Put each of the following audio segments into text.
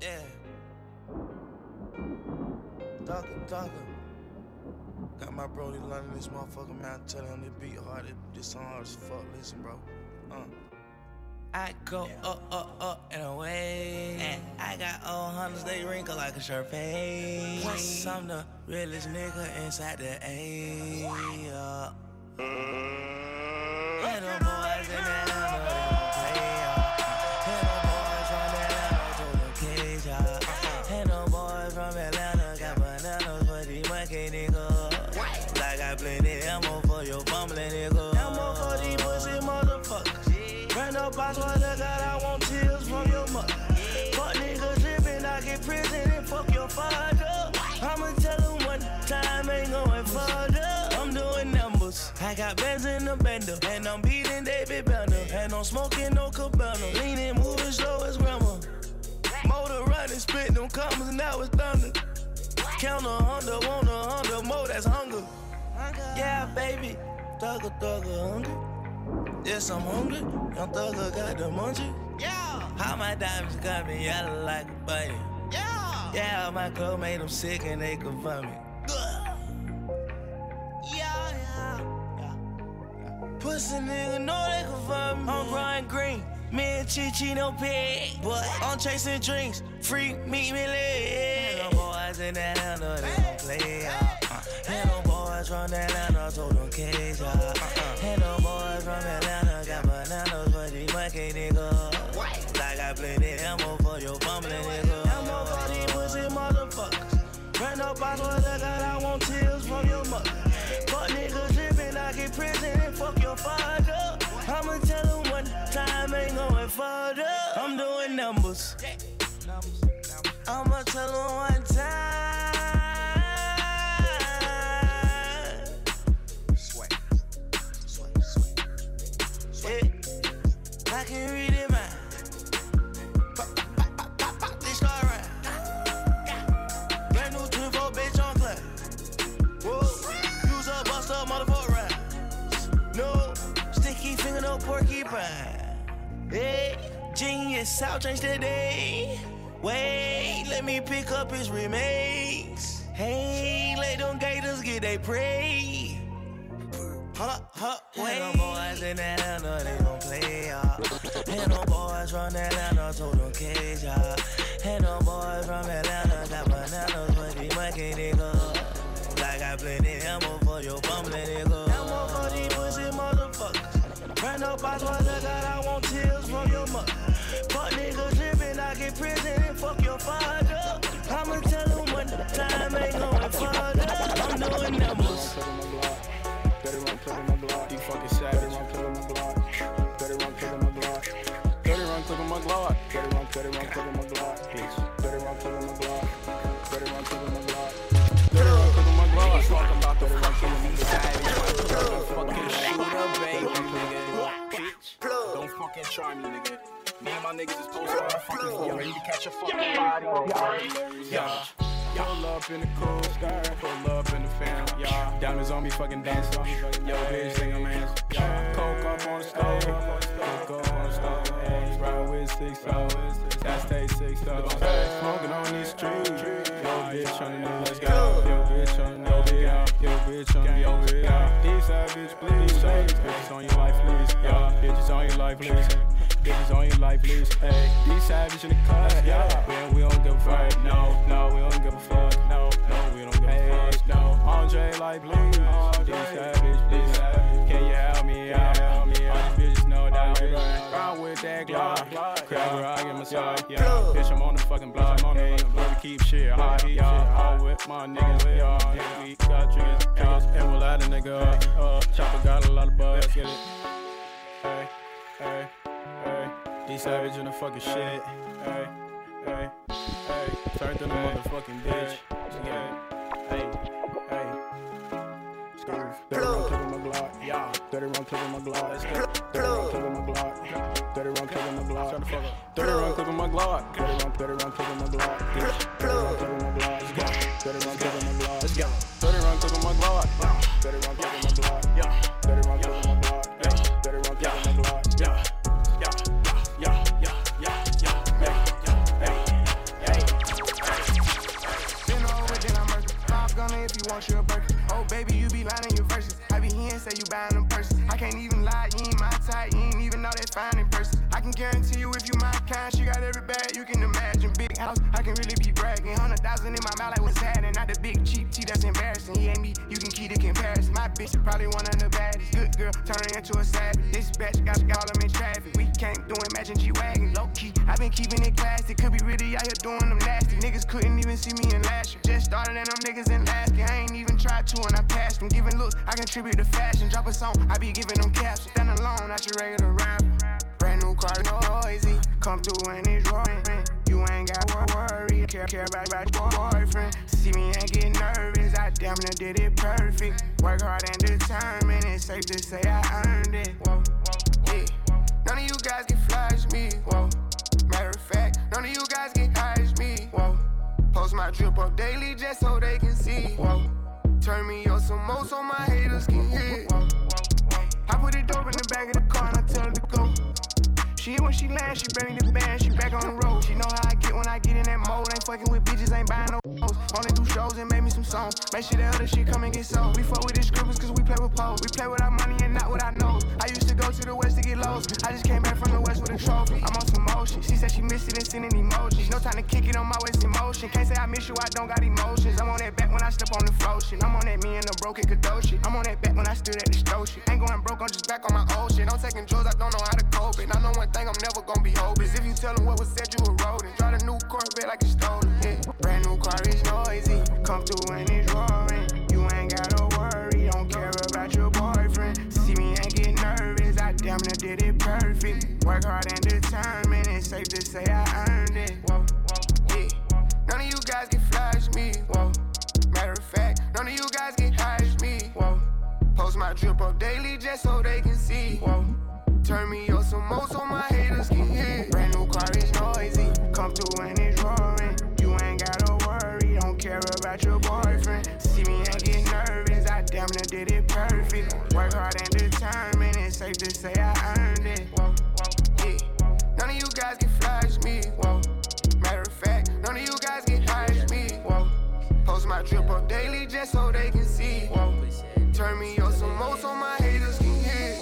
Yeah. Thugger. Got my bro in London, this motherfucker, man. Tell him they beat hard. This song hard as fuck. Listen, bro. I go up and away. And I got old hunters, they wrinkle like a Sharpay. I'm the realest nigga inside the A. And the boys in that plenty ammo for your bumbling nigga. Ammo for these pussy motherfuckers. Ran up by swear to God, I want tears from your mother. Fuck niggas dripping, I get prison and fuck your father. I'ma tell him one time, ain't going further. I'm doing numbers. I got bands in the bender, and I'm beating David Banner, and I'm smoking no Cabana. Leaning, moving slow as grandma. Motor running, spitting them commas, and now it's thunder. Count a hundred, want a hundred more, that's hunger. Yeah, baby, thugger, hungry. Yes, I'm hungry. Young thugger got the munchies. Yeah. How my diamonds got me yellow like a bunny. Yeah. Yeah, my clothes made them sick and they could vomit. Yeah. Pussy nigga know they could vomit. I'm Ryan Green, me and Chi no pig. But I'm chasing drinks, free meat me leg. And the boys in that handle, they don't play out. And the boys from Atlanta told them cage out. And the boys from Atlanta got bananas for these monkey niggas. Like I plenty ammo for your bumbling niggas. Ammo for these pussy motherfuckers. Ran up by swear to God, I want tears from your mother. Fuck niggas dripping, I get prison and fuck your father. I'ma tell them one time, ain't going further. I'm doing numbers. I'ma tell them one time. I can read it, man. Pop, this car around. Brand new 24 bitch on clap. Whoa, use a bust up, motherfucker round. No, sticky finger, no porcupine. Hey, genius, I'll change today. Wait, let me pick up his remains. Hey, let them gators get they prey. Hold up, wait. And the boys in Atlanta, they gon' play out. And the boys from Atlanta told them cage out. And the boys from Atlanta got bananas for these monkey niggas. Like I plenty ammo for your bumbling niggas. Ammo for these pussy motherfuckers. Ran up by swear to God, I want tears from your mother. Fuck niggas dripping, I get prison and fuck your father. I'ma tell them one time, ain't going further. I'm doing numbers. Better run, click on my Glock. You fucking savage. Better run, click on my Glock. Better run, click on my Glock. Better run, click on my Glock. Better run, click on my Glock. Better run, click on my Glock. Better run, click on my Glock. Better run, click on my Glock. Talk about the run, click on my Glock. Don't fucking shoot up, baby, nigga. Bitch, don't fucking try me, nigga. Me and my niggas is close to our fucking floor. Ready to catch a fucking body. Yeah. Pull up in the cold sky, pull up in the fam, yeah. Diamonds on me, fucking dance on me. Yo, bitch, think I'm ass. Coke up on the stove, ride with 6 hours, I stay 6 hours. Smoking on these streets, yo, bitch, on the let's go. Yo, bitch, on the nigga, yo, bitch, on the yo, bitch. These bitch, please, hey. Bitches on your life, please, yeah. Bitches on your life, please. Bitches on your life, please, hey. These savage in the cut, yeah. We don't give a fuck, no, we don't give a fuck, no, we don't give a fuck, no. Andre, like, please, these savage, please, can you help me out? All these bitches know that I'm with that Glock, crap, I get my side, yeah. Bitch, I'm on the fucking block, hey. We keep shit hot, y'all. I whip my niggas, y'all. We got triggers, y'all. And we'll add a nigga up. Chopper got a lot of buzz, get it. Hey. These savage in the fucking shit. Hey. Turned in the motherfucking bitch. Hey. Scarf. Better run, click on my Glock. Yeah. Dirty run clipping my Glock. Dirty run clipping my Glock. Dirty run clipping my Glock. Dirty run clipping my Glock. Dirty run clipping my Glock. Dirty run clipping my Glock. Dirty run clipping my Glock. Let's go. Dirty run clipping my Glock. Dirty run clipping my Glock. Yeah. Dirty run clipping my Glock. Yeah. Dirty run clipping my Glock. Yeah. If you want your burger, oh baby, you be lying in your verses. I be here and say you buying them purses. I can't even lie, you ain't my type, you ain't even know that fine in person. I can guarantee you if you my kind, she got every bag you can imagine. Big house, I can really be bragging. 100,000 in my mouth like what's happening. Not the big cheap tea that's embarrassing. He ain't me, you can keep the comparison. My bitch probably one of the baddest. Good girl, turning into a savage. This bitch got all them in traffic. We can't do imagine G-Wagon. Low key, I been keeping it classy. Could be really out here doing them nasty. Niggas couldn't even see me in last year. Just started and them niggas in asking. I ain't even tried to and I passed them. Giving looks, I contribute to fashion. Drop a song, I be giving them captions. Stand alone, not your regular rapper. Brand new car, noisy. Come through and it's roaring. You ain't got worry. Care about your boyfriend. See me and get nervous. I damn near did it perfect. Work hard and determined. It's safe to say I earned it. Whoa, yeah. None of you guys can flash me. Whoa. Matter of fact, none of you guys can hide me. Whoa. Post my drip up daily just so they can see. Whoa. Turn me up some more so my haters can hear. Whoa. I put the dope in the back of the car and I tell her to go. She when she lands, she bring the band, she back on the road. She know how I get when I get in that mode. Ain't fucking with bitches, ain't buying no hoes. Only do shows and make me some songs. Make sure that other shit come and get sold. We fuck with the scribbles cause we play with pose. We play with our money and not what I know. I used to go to the west to get lost. I just came back from the west with a trophy. I'm on some motion. She said she missed it and sending emojis. No time to kick it on my waist in motion. Can't say I miss you, I don't got emotions. I'm on that back when I step on the flow shit. I'm on that me and the broken Kadosh shit. I'm on that back when I stood at the store shit. Ain't going broke, I'm just back on my old shit. I'm taking drugs, I don't know how to cope it. I know one thing I'm never gonna be hopeless. If you tell them what was said, you eroded. Drive a new Corvette like it's stolen. Yeah. Brand new car is noisy. Come through and it's roaring. You ain't gotta worry. Don't care about your boyfriend. See me and get nervous. I damn near did it perfect. Work hard and determined. It's safe to say I earned it. Whoa, yeah. None of you guys can flash me. Whoa. Matter of fact, none of you guys can hide me. Whoa. Post my drip up daily just so they can see. Whoa. Turn me up some more so my haters can hear. Brand new car is noisy. Come through and it's roaring. You ain't gotta worry. Don't care about your boyfriend. See me and get nervous. I damn near did it perfect. Work hard and determined. It's safe to say I earned it. Whoa, yeah. None of you guys can flash me. Whoa. Matter of fact, none of you guys can hide me. Whoa. Post my drip up daily just so they can see. Whoa. Turn me up some more so my haters can hear.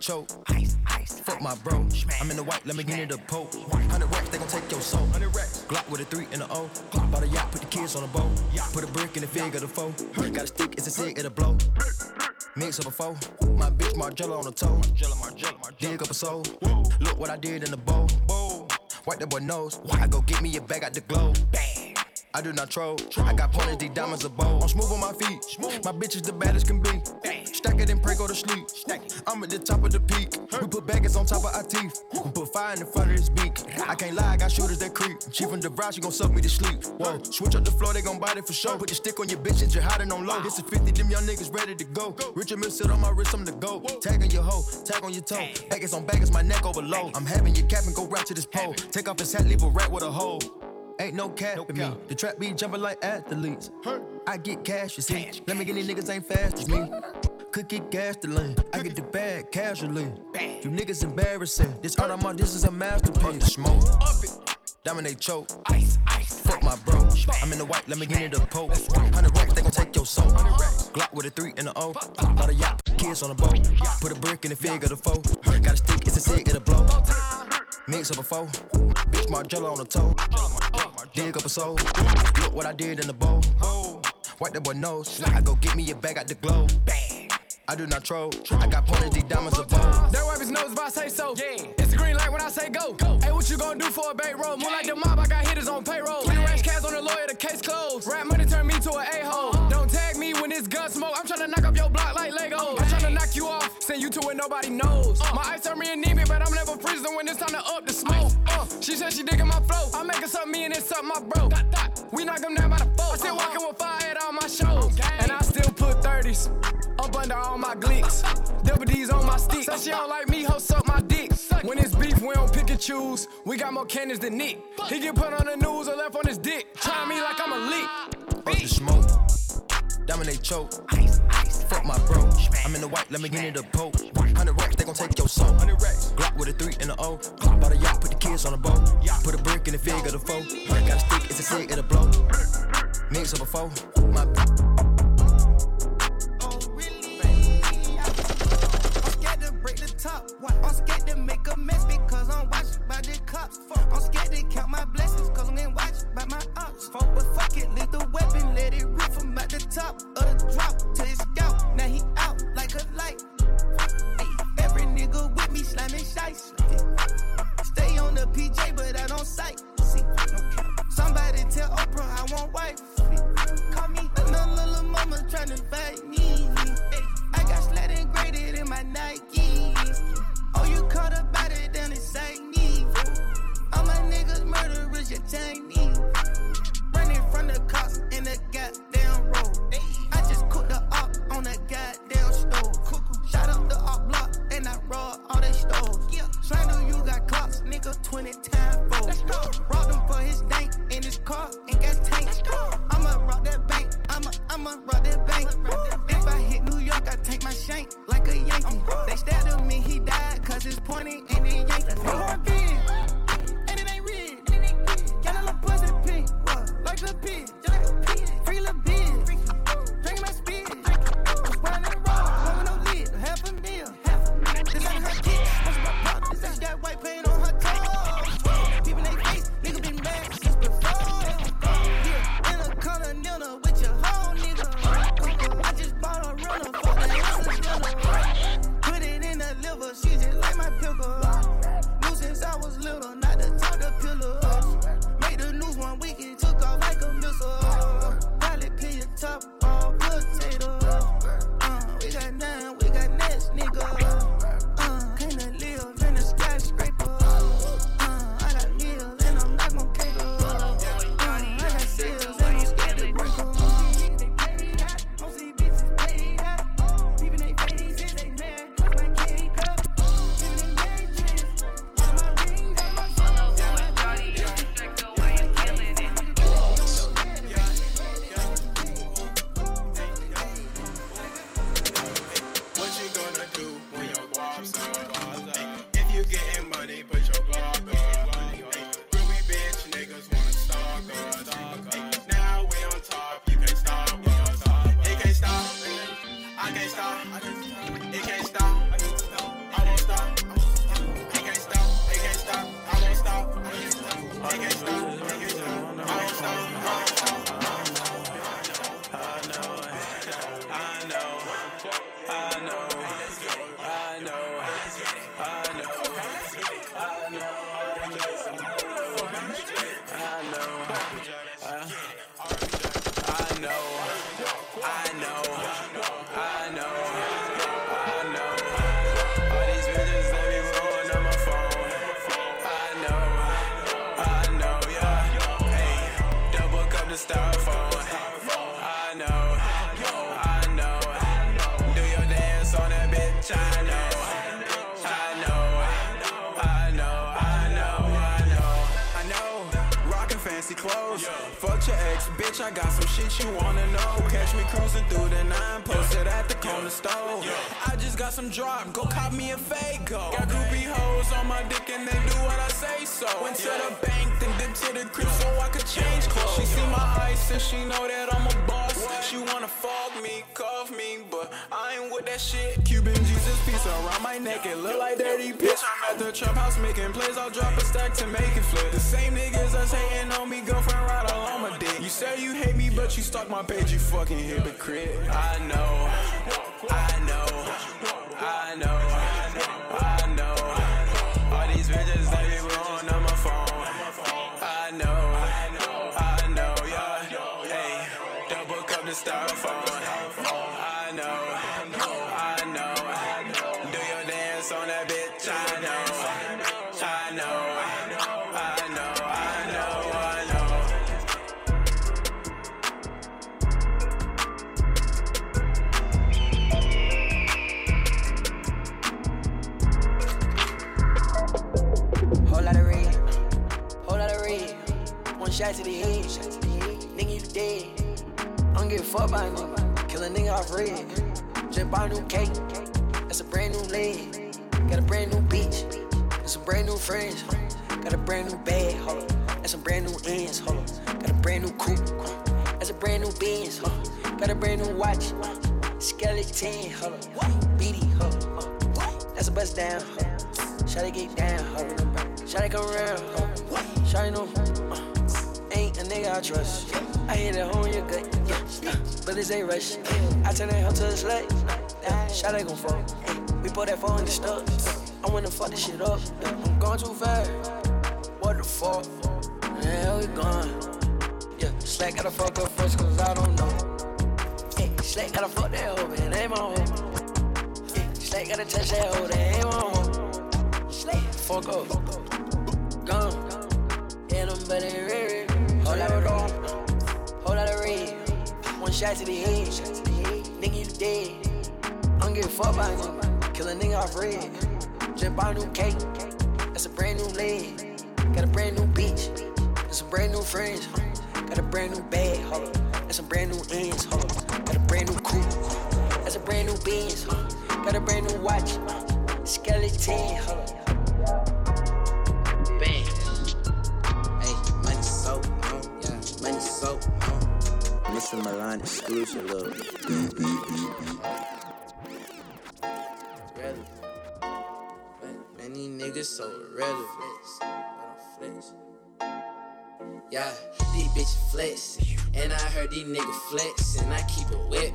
Choke. Ice, ice. fuck my bro. I'm in the white, Lamborghini the Pope. 100 racks, they gon' take your soul. 100 racks, Glock with a 3 and a O. Bought a yacht, put the kids on a boat. Put a brick in the fig of the foe. Got a stick, it's a stick, it'll blow. Mix up a foe. My bitch Margiela on the toe. Dig up a soul. Look what I did in the bowl. Wipe that boy nose. I go get me a bag out the globe. I do not troll. I got pointers, these diamonds are bold. I'm smooth on my feet. My bitch is the baddest can be. Stack it and pray, go to sleep. I'm at the top of the peak. We put baggage on top of our teeth. We put fire in the front of his beak. I can't lie, I got shooters that creep. She from DeVry, she gon' suck me to sleep. Whoa, switch up the floor, they gon' bite it for sure. Put the stick on your bitch and you're hiding on low. This is 50, them young niggas ready to go. Richard Mill sit on my wrist, I'm the go. Tag on your hoe, tag on your toe. Baggage on baggage, my neck over low. I'm having your cap and go right to this pole. Take off his hat, leave a rat with a hole. Ain't no cat in me. The trap be jumping like athletes. I get cash, you see. Let me get these niggas ain't fast as me. Cookie gasoline. I get the bag casually. You niggas embarrassing. This art I'm on, this is a masterpiece. Smoke. Dominate choke. Ice. Fuck my bro. I'm in the white, let me get into the poke. 100 racks, they gon' take your soul. Glock with a 3 and a O. Lot of yacht, kids on a boat. Put a brick in the fig of the foe. Got a stick, it's a stick, it'll blow. Mix up a foe. Bitch Margiela on the toe. Dig up a soul. Look what I did in the bowl. Wipe that boy nose. I go get me a bag out the globe. I do not troll. I got pointers, these diamonds are bold. They wipe his nose if I say so. It's the green light when I say go. Hey, what you gonna do for a bait roll? More like the mob, I got hitters on payroll. 20 racks cash on the lawyer, the case closed. Rap money turn me to an a-hole. Don't tag me when it's gun smoke. I'm tryna knock up your block like Legos. I'm tryna knock you off, send you to where nobody knows. My ice turn me anemic, but I'm never freezing when it's time to up the smoke. She said she digging my flow. I'm making something me and it's something my bro. We knock them down by the foe. I still walking with fire at all my shows. And I still put 30s up under all my glicks. Double D's on my sticks. Said she don't like me, ho, suck my dick. When it's beef, we don't pick and choose. We got more cannons than Nick. He get put on the news or left on his dick. Try me like I'm a lick. Up the smoke. Dominate choke. Fuck my bro. I'm in the white, let me get into the poke. 100 racks, they gon' take your soul. 100 racks. Glock with a 3 and a O. Bought a yacht, put the kids on a boat. Put a brick in the fig of the foe. Got a stick, it's a stick, it'll blow. Mix up a foe. My I'm scared to make a mess because I'm watched by the cops. I'm scared to count my blessings because I'm getting watched by my ops. But fuck it, leave the weapon, let it rip from at the top of the drop to his scout. Now he out like a light. Every nigga with me slamming shites. Stay on the PJ, but I don't sight. Somebody tell Oprah I want wife. Call me another little Close. Fuck your ex, bitch, I got some shit you wanna know. Catch me cruising through the 9, posted at the corner store. I just got some drop, go cop me a fake go. Got groupie hoes on my dick and they do what I say so. Went to the bank, then dipped to the crib so I could change clothes. She see my ice and she know that I'm a boss. She wanna fuck me, cuff me, but I ain't with that shit. Cuban Jesus pizza around my neck, it look like dirty bitch. I'm at the trap house making plays, I'll drop a stack to make it flip. The same niggas that's hating on me, girlfriend right all on my dick. You say you hate me, but you stalk my page, you fucking hypocrite. I know, I know, I know, I know. All these bitches, they be blowing on my phone. I know, I know, yeah. Hey, double cup the styrofoam. I know, I know. Do your dance on that bitch, I know, I know. Shot to the head, nigga you dead. I don't give a fuck by a nigga, kill a nigga off red. Just bought a new cake, that's a brand new leg. Got a brand new beach, and some brand new friends. Got a brand new bag, hold up, and some brand new ends, hold up. Got a brand new coupe, that's a brand new Benz, hold up. Got a brand new watch, skeleton, hold up. Beady, hold up, that's a bust down, shawty get down, hold up. Shawty come around, shawty know. Ain't a nigga I trust. I hit a hole in your gut, but this ain't rush. I turn that hoe to a slut. Shot ain't gon' fuck. We put that phone in the stuff. I wanna fuck this shit up. I'm going too fast. What the fuck? The hell we gone? Yeah, Slack gotta fuck up first, cause I don't know. Hey, Slack gotta fuck that hoe, man. That ain't my hoe. Yeah, Slack gotta touch that hoe, that ain't my hoe. Slack, fuck up. Gone. Yeah, them buddy rare. Whole lot of gold, whole lot of red. One shot to the head, nigga you dead. I don't give a fuck by a nigga, kill a nigga off red. Just bought a new cake, that's a brand new leg. Got a brand new beach, and some brand new friends. Got a brand new bag, hold up, and some brand new ends, hold up. Got a brand new coupe, that's a brand new Benz. Got a brand new watch, skeleton, hold up. Mr. Milan exclusive, little relevant. Many niggas so relevant. Yeah, these bitches flexing, and I heard these niggas flexing. I keep it whipping.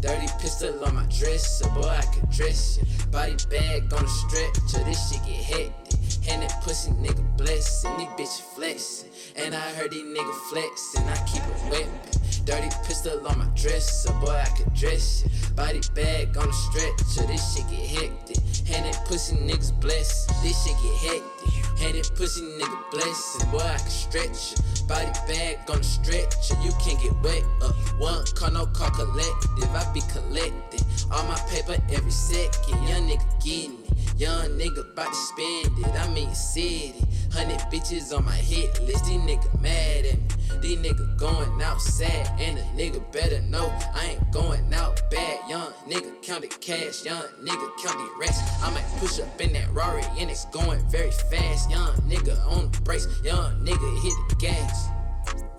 Dirty pistol on my dresser, boy, I could dress it. Body bag on a stretcher, this shit get hectic. Hand that pussy nigga blessin', these bitches flexin'. And I heard these nigga flexin', I keep it whippin'. Dirty pistol on my dresser, boy, I could dress it. Body bag on a stretcher, this shit get hectic. Hand that pussy niggas blessin', this shit get hectic. Hand that pussy nigga blessin', boy, I could stretch it. Body bag on the stretcher, you can't get wet up. One car, no car collective, I be collecting. All my paper every second, young nigga getting it. Young nigga bout to spend it, I'm in your city. 100 bitches on my hit list, these nigga mad at me. These nigga going out sad, and a nigga better know I ain't going out bad. Young nigga counting cash, young nigga counting racks. I might push up in that Rari, and it's going very fast. Young nigga on the brakes, young nigga hit the gas.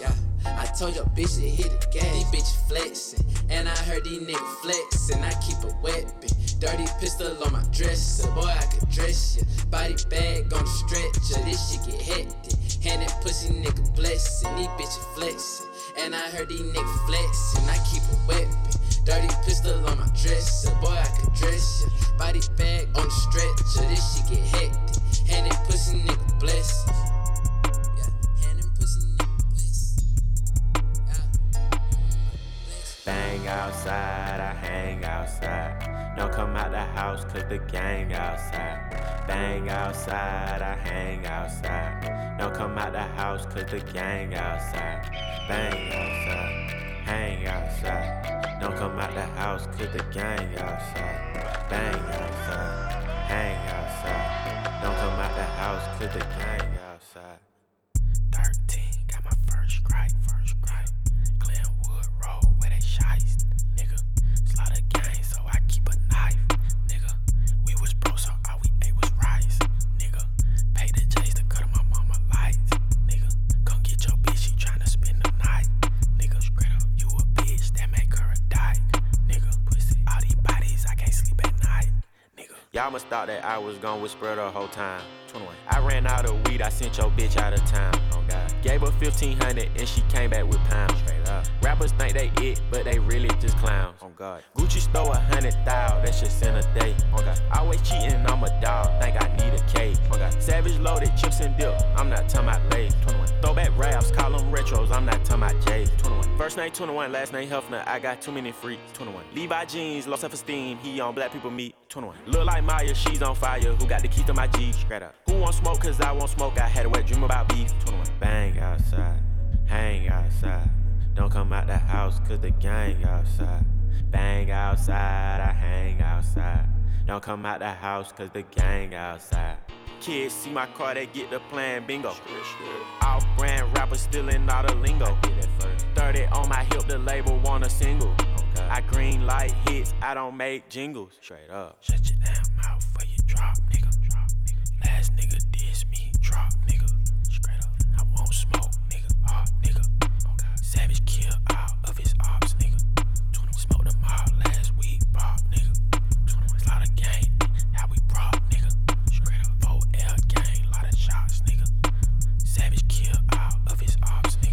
Yeah, I told your bitch to hit the gas. These bitches flexing, and I heard these niggas flexing. I keep a weapon. Dirty pistol on my dresser, boy, I could dress ya. Body bag on the stretcher, this shit get hectic. Hand that pussy nigga blessing, these bitches flexing, and I heard these niggas flexing. I keep a weapon, dirty pistol on my dresser. Boy, I could dress ya. Body bag on the stretcher. This shit get hectic. Handing pussy nigga blessings. Yeah, handing pussy nigga blessings. Yeah. Bang outside, I hang outside. Don't come out the house 'cause the gang outside. Bang outside, I hang outside. Don't come out the house 'cause the gang outside. Bang outside, hang outside. Don't come out the house 'cause the gang outside. Bang outside, hang outside. Don't come out the house 'cause the gang outside. 13, got my first strike. Glenwood Road where they shiest, nigga. Slaughter the gang, so I keep a knife, nigga. We was broke, so all we ate was rice, nigga. Pay the J's to cut my mama lights, nigga. Come get your bitch, she tryna spend the night, nigga. Straight up, you a bitch that make her a y'all must thought that I was gon' whisper the whole time. 21. I ran out of weed, I sent your bitch out of town. Oh God. Gave her 1,500 and she came back with pounds. Straight up. Rappers think they it, but they really just clowns. Oh God. Gucci stole 100,000, that shit's in a day. Oh God. Always cheating, I'm a dog, think I need a cake. Oh God. Savage loaded, chips and dip, I'm not talking about lace. 21. Throwback raps, call them retros, I'm not talking about J's. 21. First name 21, last name Huffner, I got too many freaks. 21. Levi jeans, low self-esteem, he on black people meet. 21. Look like Maya, she's on fire. Who got the keys to my G? Straight up. Who won't smoke? 'Cause I won't smoke. I had a wet dream about beef. 21. Bang outside, hang outside. Don't come out the house 'cause the gang outside. Bang outside, I hang outside. Don't come out the house 'cause the gang outside. Kids see my car, they get the plan bingo. All brand rappers still in all the lingo. 30 on my hip, the label want a single. I green light hits, I don't make jingles. Straight up. Shut your damn mouth for you drop, nigga. Last nigga diss me, drop, nigga. Straight up. I won't smoke, nigga. Hard, nigga. Savage kill all of his ops, nigga. Smoked them all last week, Bob, nigga. Slaughter the gang, how we prop, nigga. Straight up. 4L gang, lot of shots, nigga. Savage kill all of his ops, nigga.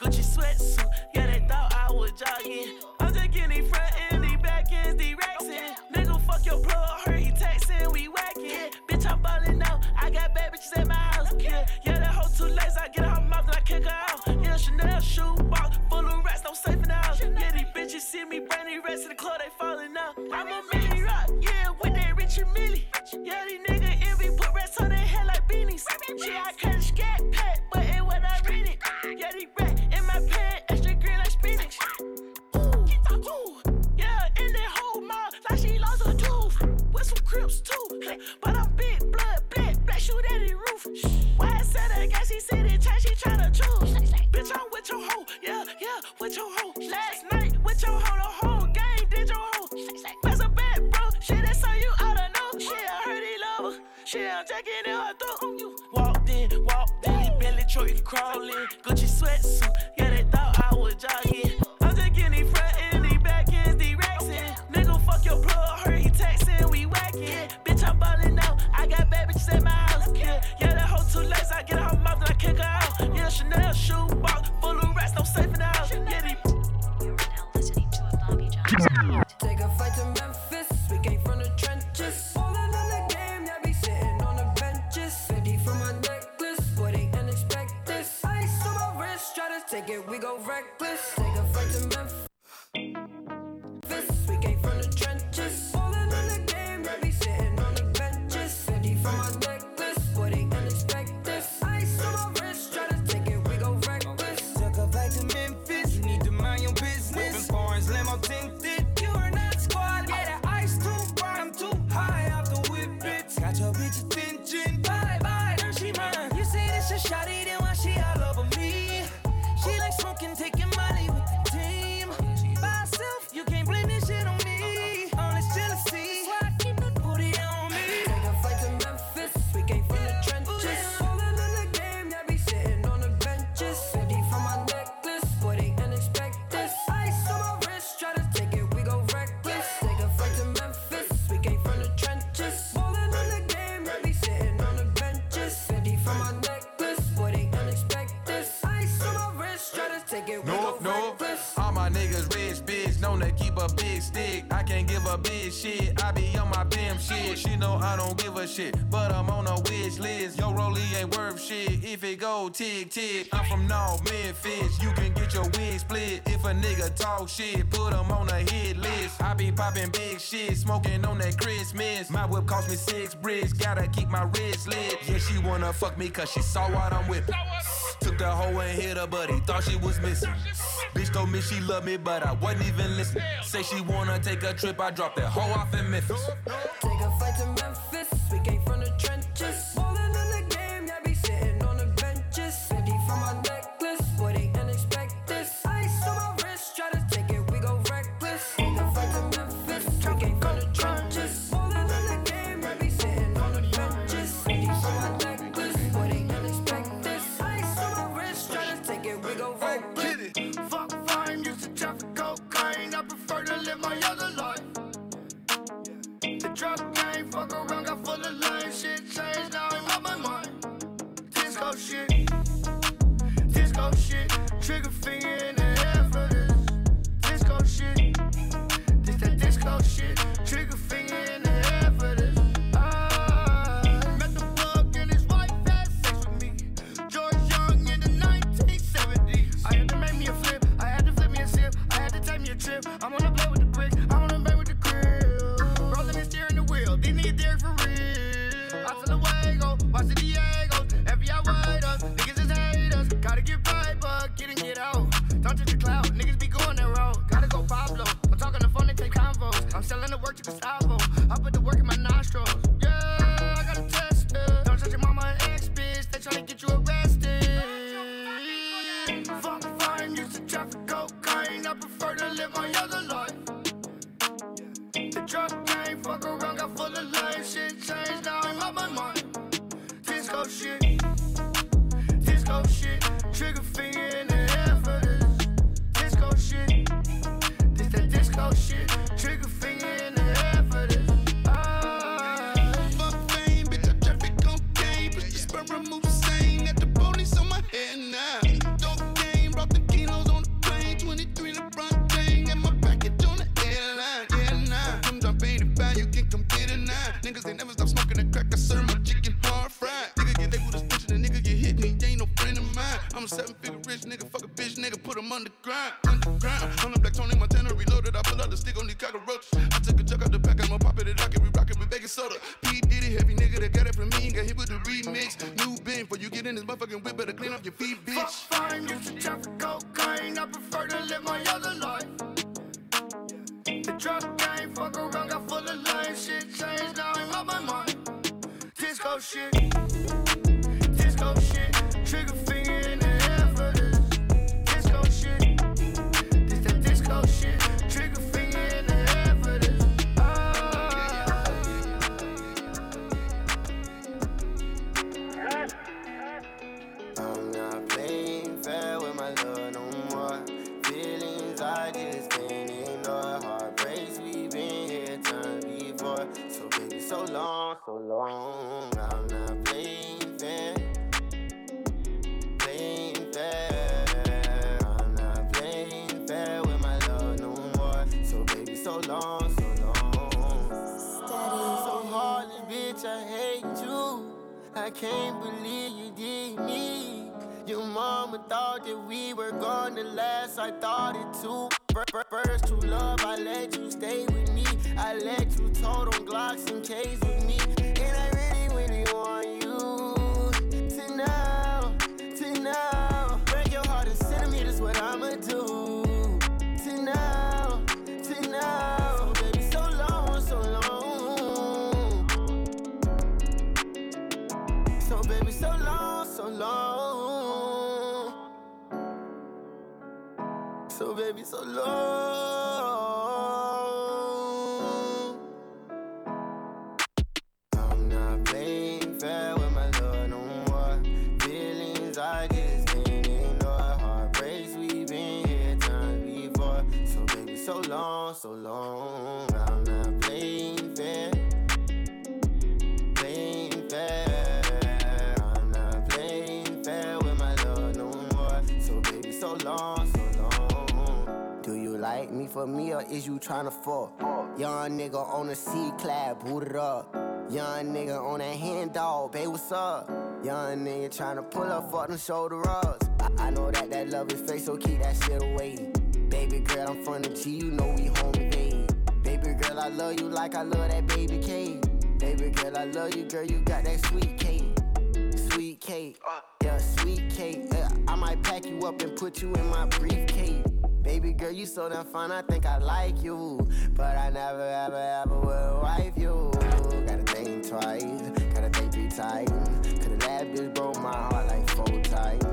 Gucci sweatsuit, yeah, they thought I was jogging. I'm just getting front and the back ends, the racing. Nigga, fuck your plug, hurt, he texting, we whacking. Yeah. Bitch, I'm ballin' out, I got bad bitches at my house. Okay. Yeah, that hoe too lazy, I get her mouth and I kick her out. Yeah, Chanel shoe box, full of rats, no safe in the house. Yeah, these bitches see me, brand new rats in the club, they falling out. I'm a mini rock, yeah, with that Richie Millie. Yeah, these niggas envy, put rats on their head like beanies. Yeah, I cut a scat pack, but it when I read it. Yeah, they rat in my pants, extra green like spinach. Ooh, ooh, yeah, in that whole mouth, like she lost her tooth. With some crips too, but I'm big blood, black shoot at the roof. Why I said I guess she said it, she tryna choose. Bitch, I'm with your hoe, yeah, with your hoe. Last night with your hoe, the whole gang did your hoe. That's a bad bro, shit, that's all you oughta know. Shit, I heard he love her, shit, I'm checking in her throat. Walked in, he barely tried to crawl in. Gucci sweatsuit, yeah, they thought I was jogging. I'm just getting front and the back ends, the racks in. Nigga, fuck your plug, hurt, he texting, we whacking. Yeah. Bitch, I'm ballin' out, I got bad bitches at my house. Yeah, that hoe too lazy, I get her mouth and I kick her out. Yeah, Chanel shoe box, full of rats, no safe in the house. Yeah, you're now listening to a Bobby Johnson. Take a flight to Memphis, we came from the trenches. All my niggas rich, bitch, known to keep a big stick. I can't give a big shit, I be on my damn shit. She know I don't give a shit, but I'm on a wish list. Yo, Rollie ain't worth shit if it go tick tick. I'm from North Memphis, you can get your wig split. If a nigga talk shit, put him on a hit list. I be popping big shit, smoking on that Christmas. My whip cost me 6 bricks, gotta keep my wrist lit. Yeah, she wanna fuck me cause she saw what I'm with. Took the hoe and hit her buddy, thought she was missing. Bitch told me she loved me, but I wasn't even listening. Say she wanna take a trip, I dropped that hoe off in Memphis. Take a flight to Memphis, we came from the trenches. Ballin' in the game, yeah, be sitting on the benches. 50 from my necklace, boy, they unexpected. Ice on my wrist, try to take it, we go reckless. Take a flight to Memphis, we came from the trenches. Ballin' in the game, yeah, be sitting on the benches. 50 from my necklace, boy, they unexpected. Ice on my wrist, try to take it, we go reckless. like me for me, or is you tryna fuck? Young nigga on a C-class, booted up. Young nigga on that hand dog, babe, what's up? Young nigga tryna pull up, fuck them shoulder rubs. I know that love is fake, so keep that shit away. Baby girl, I'm from the G, you know we home today. Baby girl, I love you like I love that baby K. Baby girl, I love you, girl, you got that sweet cake. Sweet cake, yeah, sweet cake. I might pack you up and put you in my briefcase. Baby girl, you so damn fine, I think I like you. But I never, ever, ever will wife you. Gotta think twice, gotta think three times. Cause that bitch broke my heart like 4 times.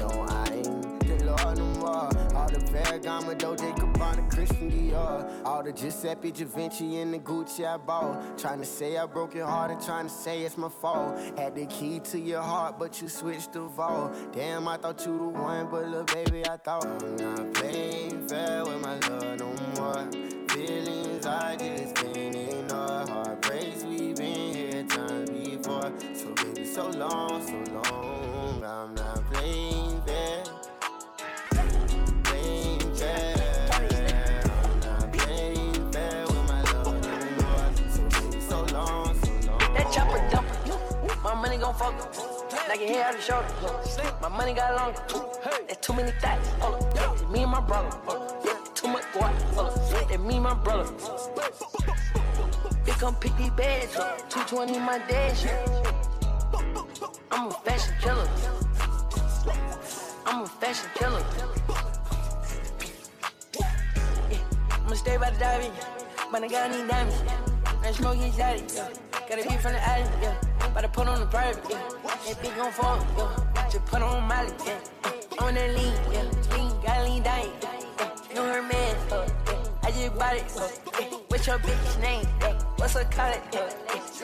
No, I ain't the Lord no more. All the Ferragamo, Dolce & Gabbana, Christian Dior. All the Giuseppe, Da Vinci, and the Gucci I bought. Tryna say I broke your heart and tryna say it's my fault. Had the key to your heart, but you switched the vault. Damn, I thought you the one, but little baby, I thought I'm not playing fair with my love no more. Feelings I just been in our heartbreaks. We've been here times before. So baby, so long, so long. I'm not playing fair. Playing fair. I'm not playing fair with my love no more. So baby, so long, so long. That chopper dumper, my money gon' fuck up. Knock your head out your shoulder. My money got longer. There's too many thoughts. Hold up, me and my brother. Too much guap. And me, my brother. They come pick these bags up. 220 my dash. I'm a fashion killer. I'm a fashion killer. Yeah. I'ma stay by the diving. But I got any diamonds. I smoke anxiety. Gotta be from the island. Yeah. About to put on the private. Yeah. That bitch gon' fall. Yeah. Just put on Molly. Yeah. On that lean. Yeah. Lean, gotta lean diet. Yeah. Know her man. I just bought it, what's your bitch name, what's her color,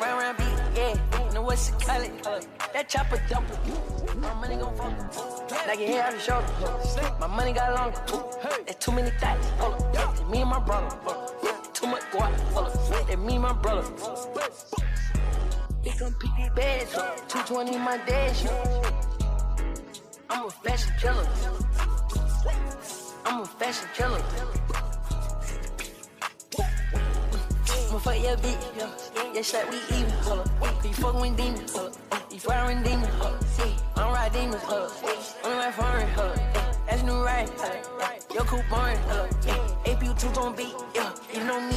round round beat, yeah, know what's her color, that chopper dumper, my money gon' fuck, knock your head out your shoulder, my money got longer, there's too many thoughts, that's me and my brother, too much guap, that's me and my brother, they gon' pick these bags up, 220 my dash, I'm a fashion killer, I'm a fashion killer. I'ma fuck your bitch, yeah, yeah, shit, we even, you fuckin' with demons, you firing demons, I don't ride demons, only my foreign, that's new ride, your coupon, AP you two gon' beat, yeah, you know me,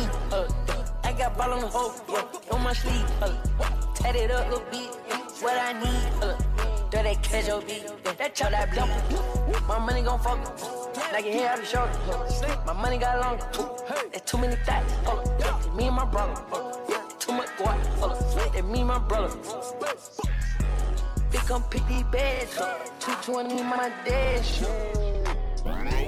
I got ball on the hoe, yeah, on my sleeve, tat it up, little bitch, what I need, do that casual beat, that chop that blow, my money gon' fuck, like your hair out your shoulder, my money got longer, there's too many thoughts, me and my brother, too much guap, that me and my brother. They come pick these bags up, 220 my dash.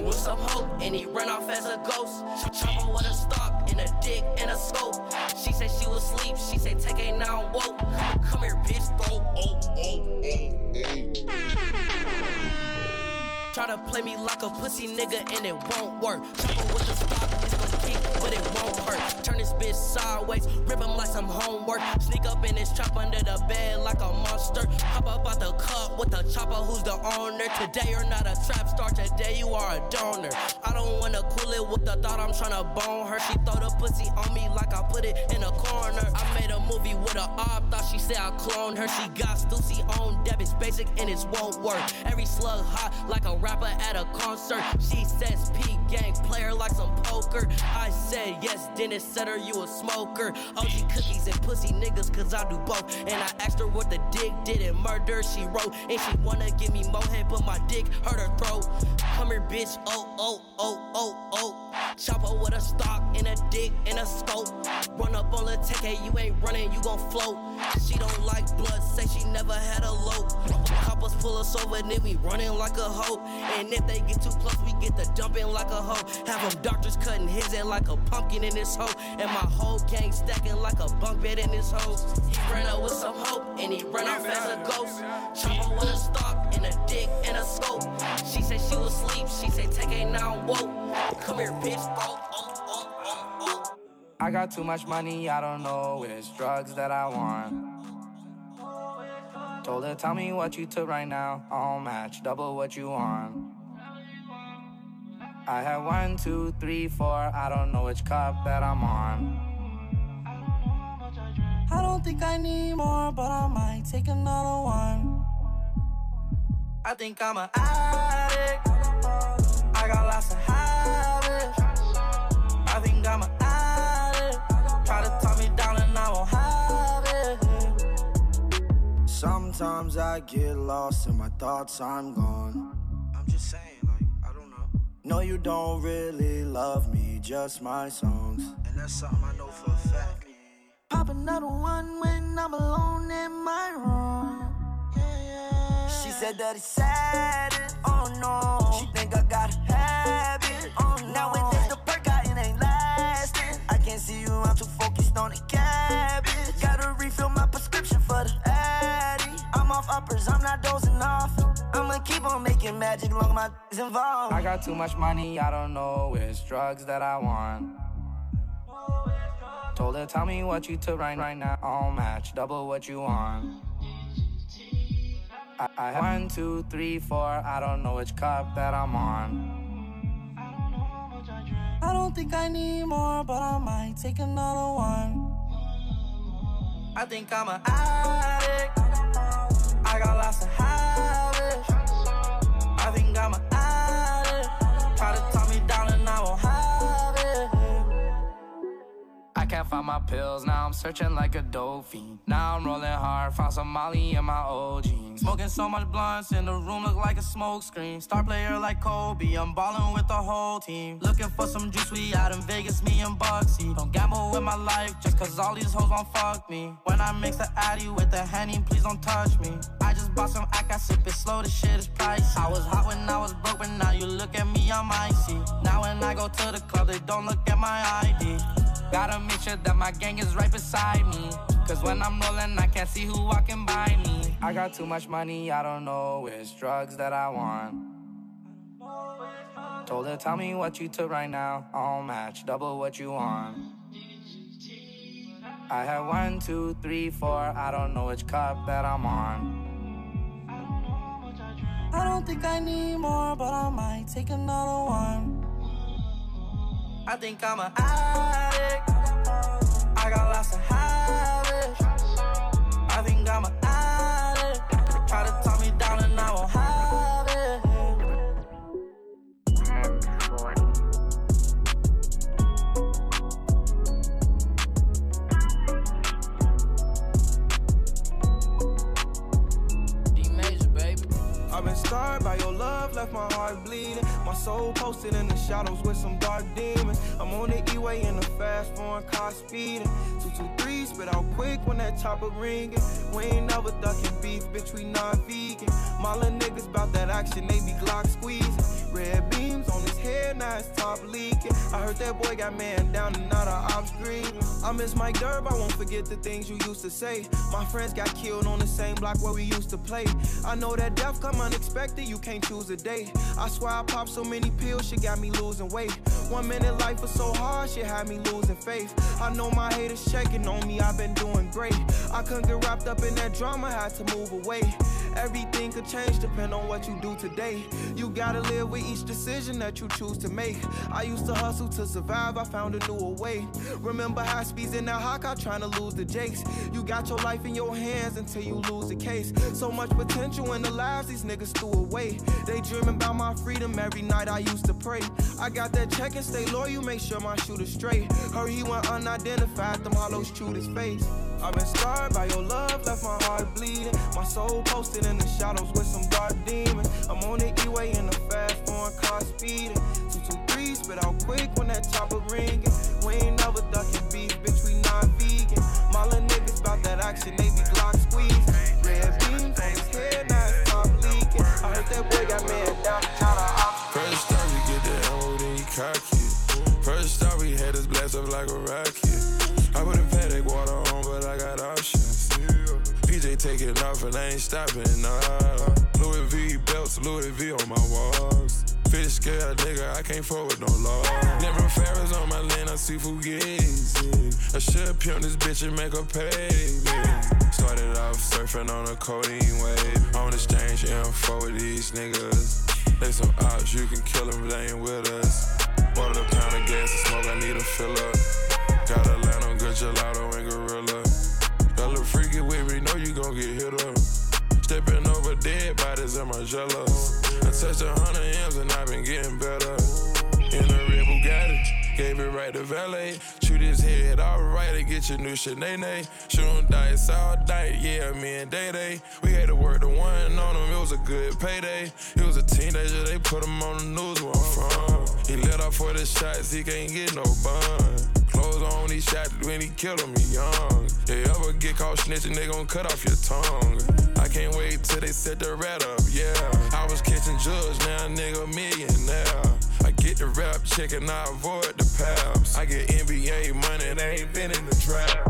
What's up, hope? And he run off as a ghost. Trouble with a stock and a dick and a scope. She said she was asleep, she said take a now woke. Come here, bitch, bro. Try to play me like a pussy nigga and it won't work. Trouble with a stock, it's gonna kick, but it won't hurt. Turn this bitch sideways, rip him like some homework. Sneak up in this trap under the bed like a monster. Hop up out the cup with the chopper, who's the owner? Today you're not a trap star, today you are a donor. I don't wanna cool it with the thought I'm tryna bone her. She throw the pussy on me like I put it in a corner. I made a movie with a op, thought she said I cloned her. She got Stussy on debt, it's basic and it won't work. Every slug hot like a rapper at a concert. She says P-Gang, play her like some poker. I said yes, Dennis said her you a smoker. OG cookies and pussy niggas cause I do both. And I asked her what the dick did and murder she wrote. And she wanna give me more head but my dick hurt her throat. Come here bitch, Chopper with a stock and a dick and a scope. Run up on a ticket, you ain't running, you gon' float. She don't like blood, say she never had a lope. Coppers pull us over and then we running like a hoe. And if they get too close, we get the dumping like a hoe. Have them doctors cutting his head like a pumpkin in this hoe. And my whole gang stacking like a bunk bed in this hoe. He ran up with some hope and he ran off as a ghost. Chopper with a stock and a dick and a scope. She said she was asleep, she said take a now woke. Come here bitch, I got too much money, I don't know, it's drugs that I want. Told her, tell me what you took right now, I'll match double what you want. I had 1, 2, 3, 4. I don't know which cup that I'm on. I don't think I need more, but I might take another one. I think I'm an addict. I got lots of habits. I think I'm an addict. Try to talk me down and I won't have it. Sometimes I get lost in my thoughts, I'm gone. I'm just saying. No, you don't really love me, just my songs. And that's something I know for a fact. Pop another one when I'm alone in my room. Yeah, yeah. She said that it's sad, oh no. She think I got a habit, oh no. Nowadays the perk I it ain't lasting. I can't see you, I'm too focused on the cabbage. Gotta refill my prescription for the addy. I'm off uppers, I'm not dozing off. I'ma keep on making magic long my d***'s involved. I got too much money, I don't know which drugs that I want. Told her, tell me what you took right now. I'll match, double what you want. I have 1, 2, 3, 4. I don't know which cup that I'm on. I don't think I need more, but I might take another one. I think I'm an addict. I got lots of habits. I think I'm an addict. Try to talk me down and I won't have it. I can't find my pills, now I'm searching like a dope fiend. Now I'm rolling hard, found some Molly in my old jeans. Smoking so much blunts in the room, look like a smoke screen. Star player like Kobe, I'm balling with the whole team. Looking for some juice, we out in Vegas, me and Bugsy. Don't gamble with my life, just cause all these hoes won't fuck me. When I mix the Addy with the Henny, please don't touch me. I just bought some act, I sip it slow, this shit is pricey. I was hot when I was broke, but now you look at me, I'm icy. Now when I go to the club, they don't look at my ID. Gotta make sure that my gang is right beside me, cause when I'm rolling, I can't see who walking by me. I got too much money, I don't know which drugs that I want. Told her, tell me what you took right now. I'll match, double what you want. I had 1, 2, 3, 4. I don't know which cup that I'm on. I don't think I need more, but I might take another one. I think I'm an addict. I got lots of habits. I think I'm an addict. Try to talk me down and I won't have it. Starved by your love, left my heart bleeding. My soul posted in the shadows with some dark demons. I'm on the E-way in a fast foreign car speeding. 223, spit out quick when that chopper ringing. We ain't never ducking beef, bitch, we non-vegan. My little niggas bout that action, they be Glock squeezing. Red beams on his head, now his top leaking. I heard that boy got man down and now the ops grieving. I miss Mike Durb, I won't forget the things you used to say. My friends got killed on the same block where we used to play. I know that death come unexpected, you can't choose a day. I swear I popped so many pills, shit got me losing weight. 1 minute life was so hard, shit had me losing faith. I know my haters checking on me, I've been doing great. I couldn't get wrapped up in that drama, had to move away. Everything could change depending on what you do today. You gotta live with each decision that you choose to make. I used to hustle to survive, I found a newer way. Remember high speeds in that hawk, I trying to lose the jakes. You got your life in your hands until you lose the case. So much potential in the lives these niggas threw away. They dreaming about my freedom every night, I used to pray. I got that check and stay loyal, make sure my shooter's straight. Heard he went unidentified, them hollows chewed his face. I've been scarred by your love, left my heart bleeding. My soul posted in the shadows with some dark demons. I'm on the E-way in a fast foreign car speeding. 223, spit out quick when that chopper ringing. We ain't never ducking beef, bitch, we non-vegan. My little niggas bout that action, they be Glock squeezing. Red beams on his head, now it's top leaking. I heard that boy got mad down, try to opt. First time we get the hell, then he cock it. First time we had us blast up like a rocket. I put a paddock water on, but I got options. PJ take it off and I ain't stopping, nah. Louis V belts, Louis V on my walls. Fish scale, nigga, I can't forward no law. Never Ferris on my lane, I see Fugazi. I should pimp this bitch and make a payment. Started off surfing on a codeine wave. On exchange info with these niggas. They some ops, you can kill them, they ain't with us. Ordered a pound of gas and smoke, I need a fill up. Got a line on good gelato and gorilla. Y'all look freaky with me, know you gon' get hit up. Stepping over dead bodies and my jealous. I touched 100 M's and I've been getting better. In a red Bugatti, gave it right to valet. Shoot his head alright and get your new shit, nay-nay. Shootin' dice all night, yeah, me and Day-Day. We had to work the one on him, it was a good payday. He was a teenager, they put him on the news where I'm from. He let off 40 shots, he can't get no bun. Clothes on, he shot when he killed him, he young. They ever get caught snitching, they gon' cut off your tongue. I can't wait till they set the rat up, yeah. I was catching drugs, now a nigga millionaire. I get the rap check and I avoid the paps. I get NBA money, they ain't been in the trap.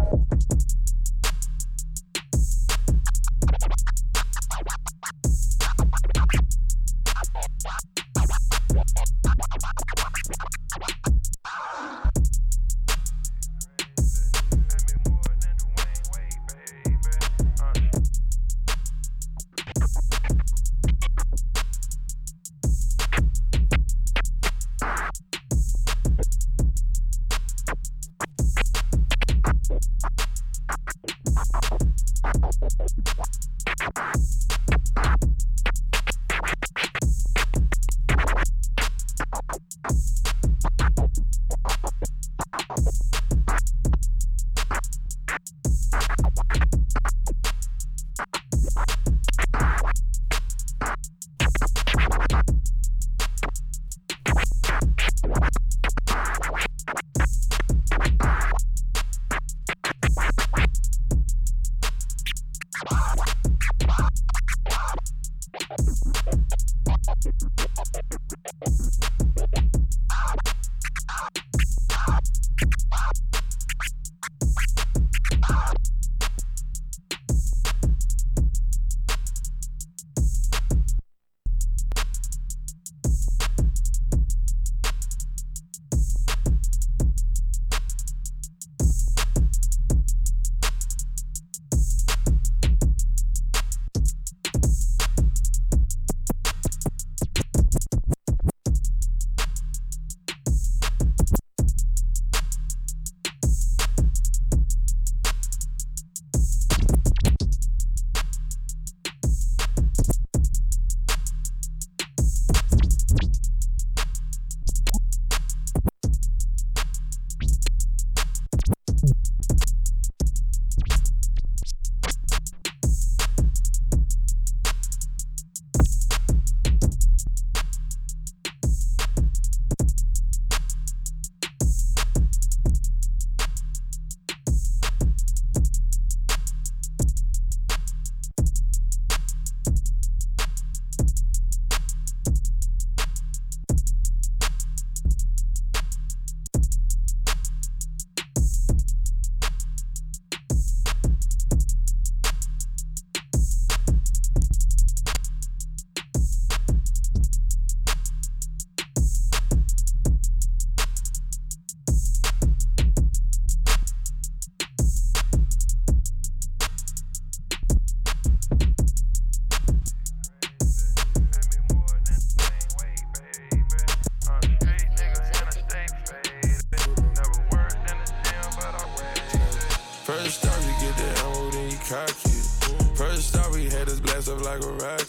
First off, we had us blast up like a rocket.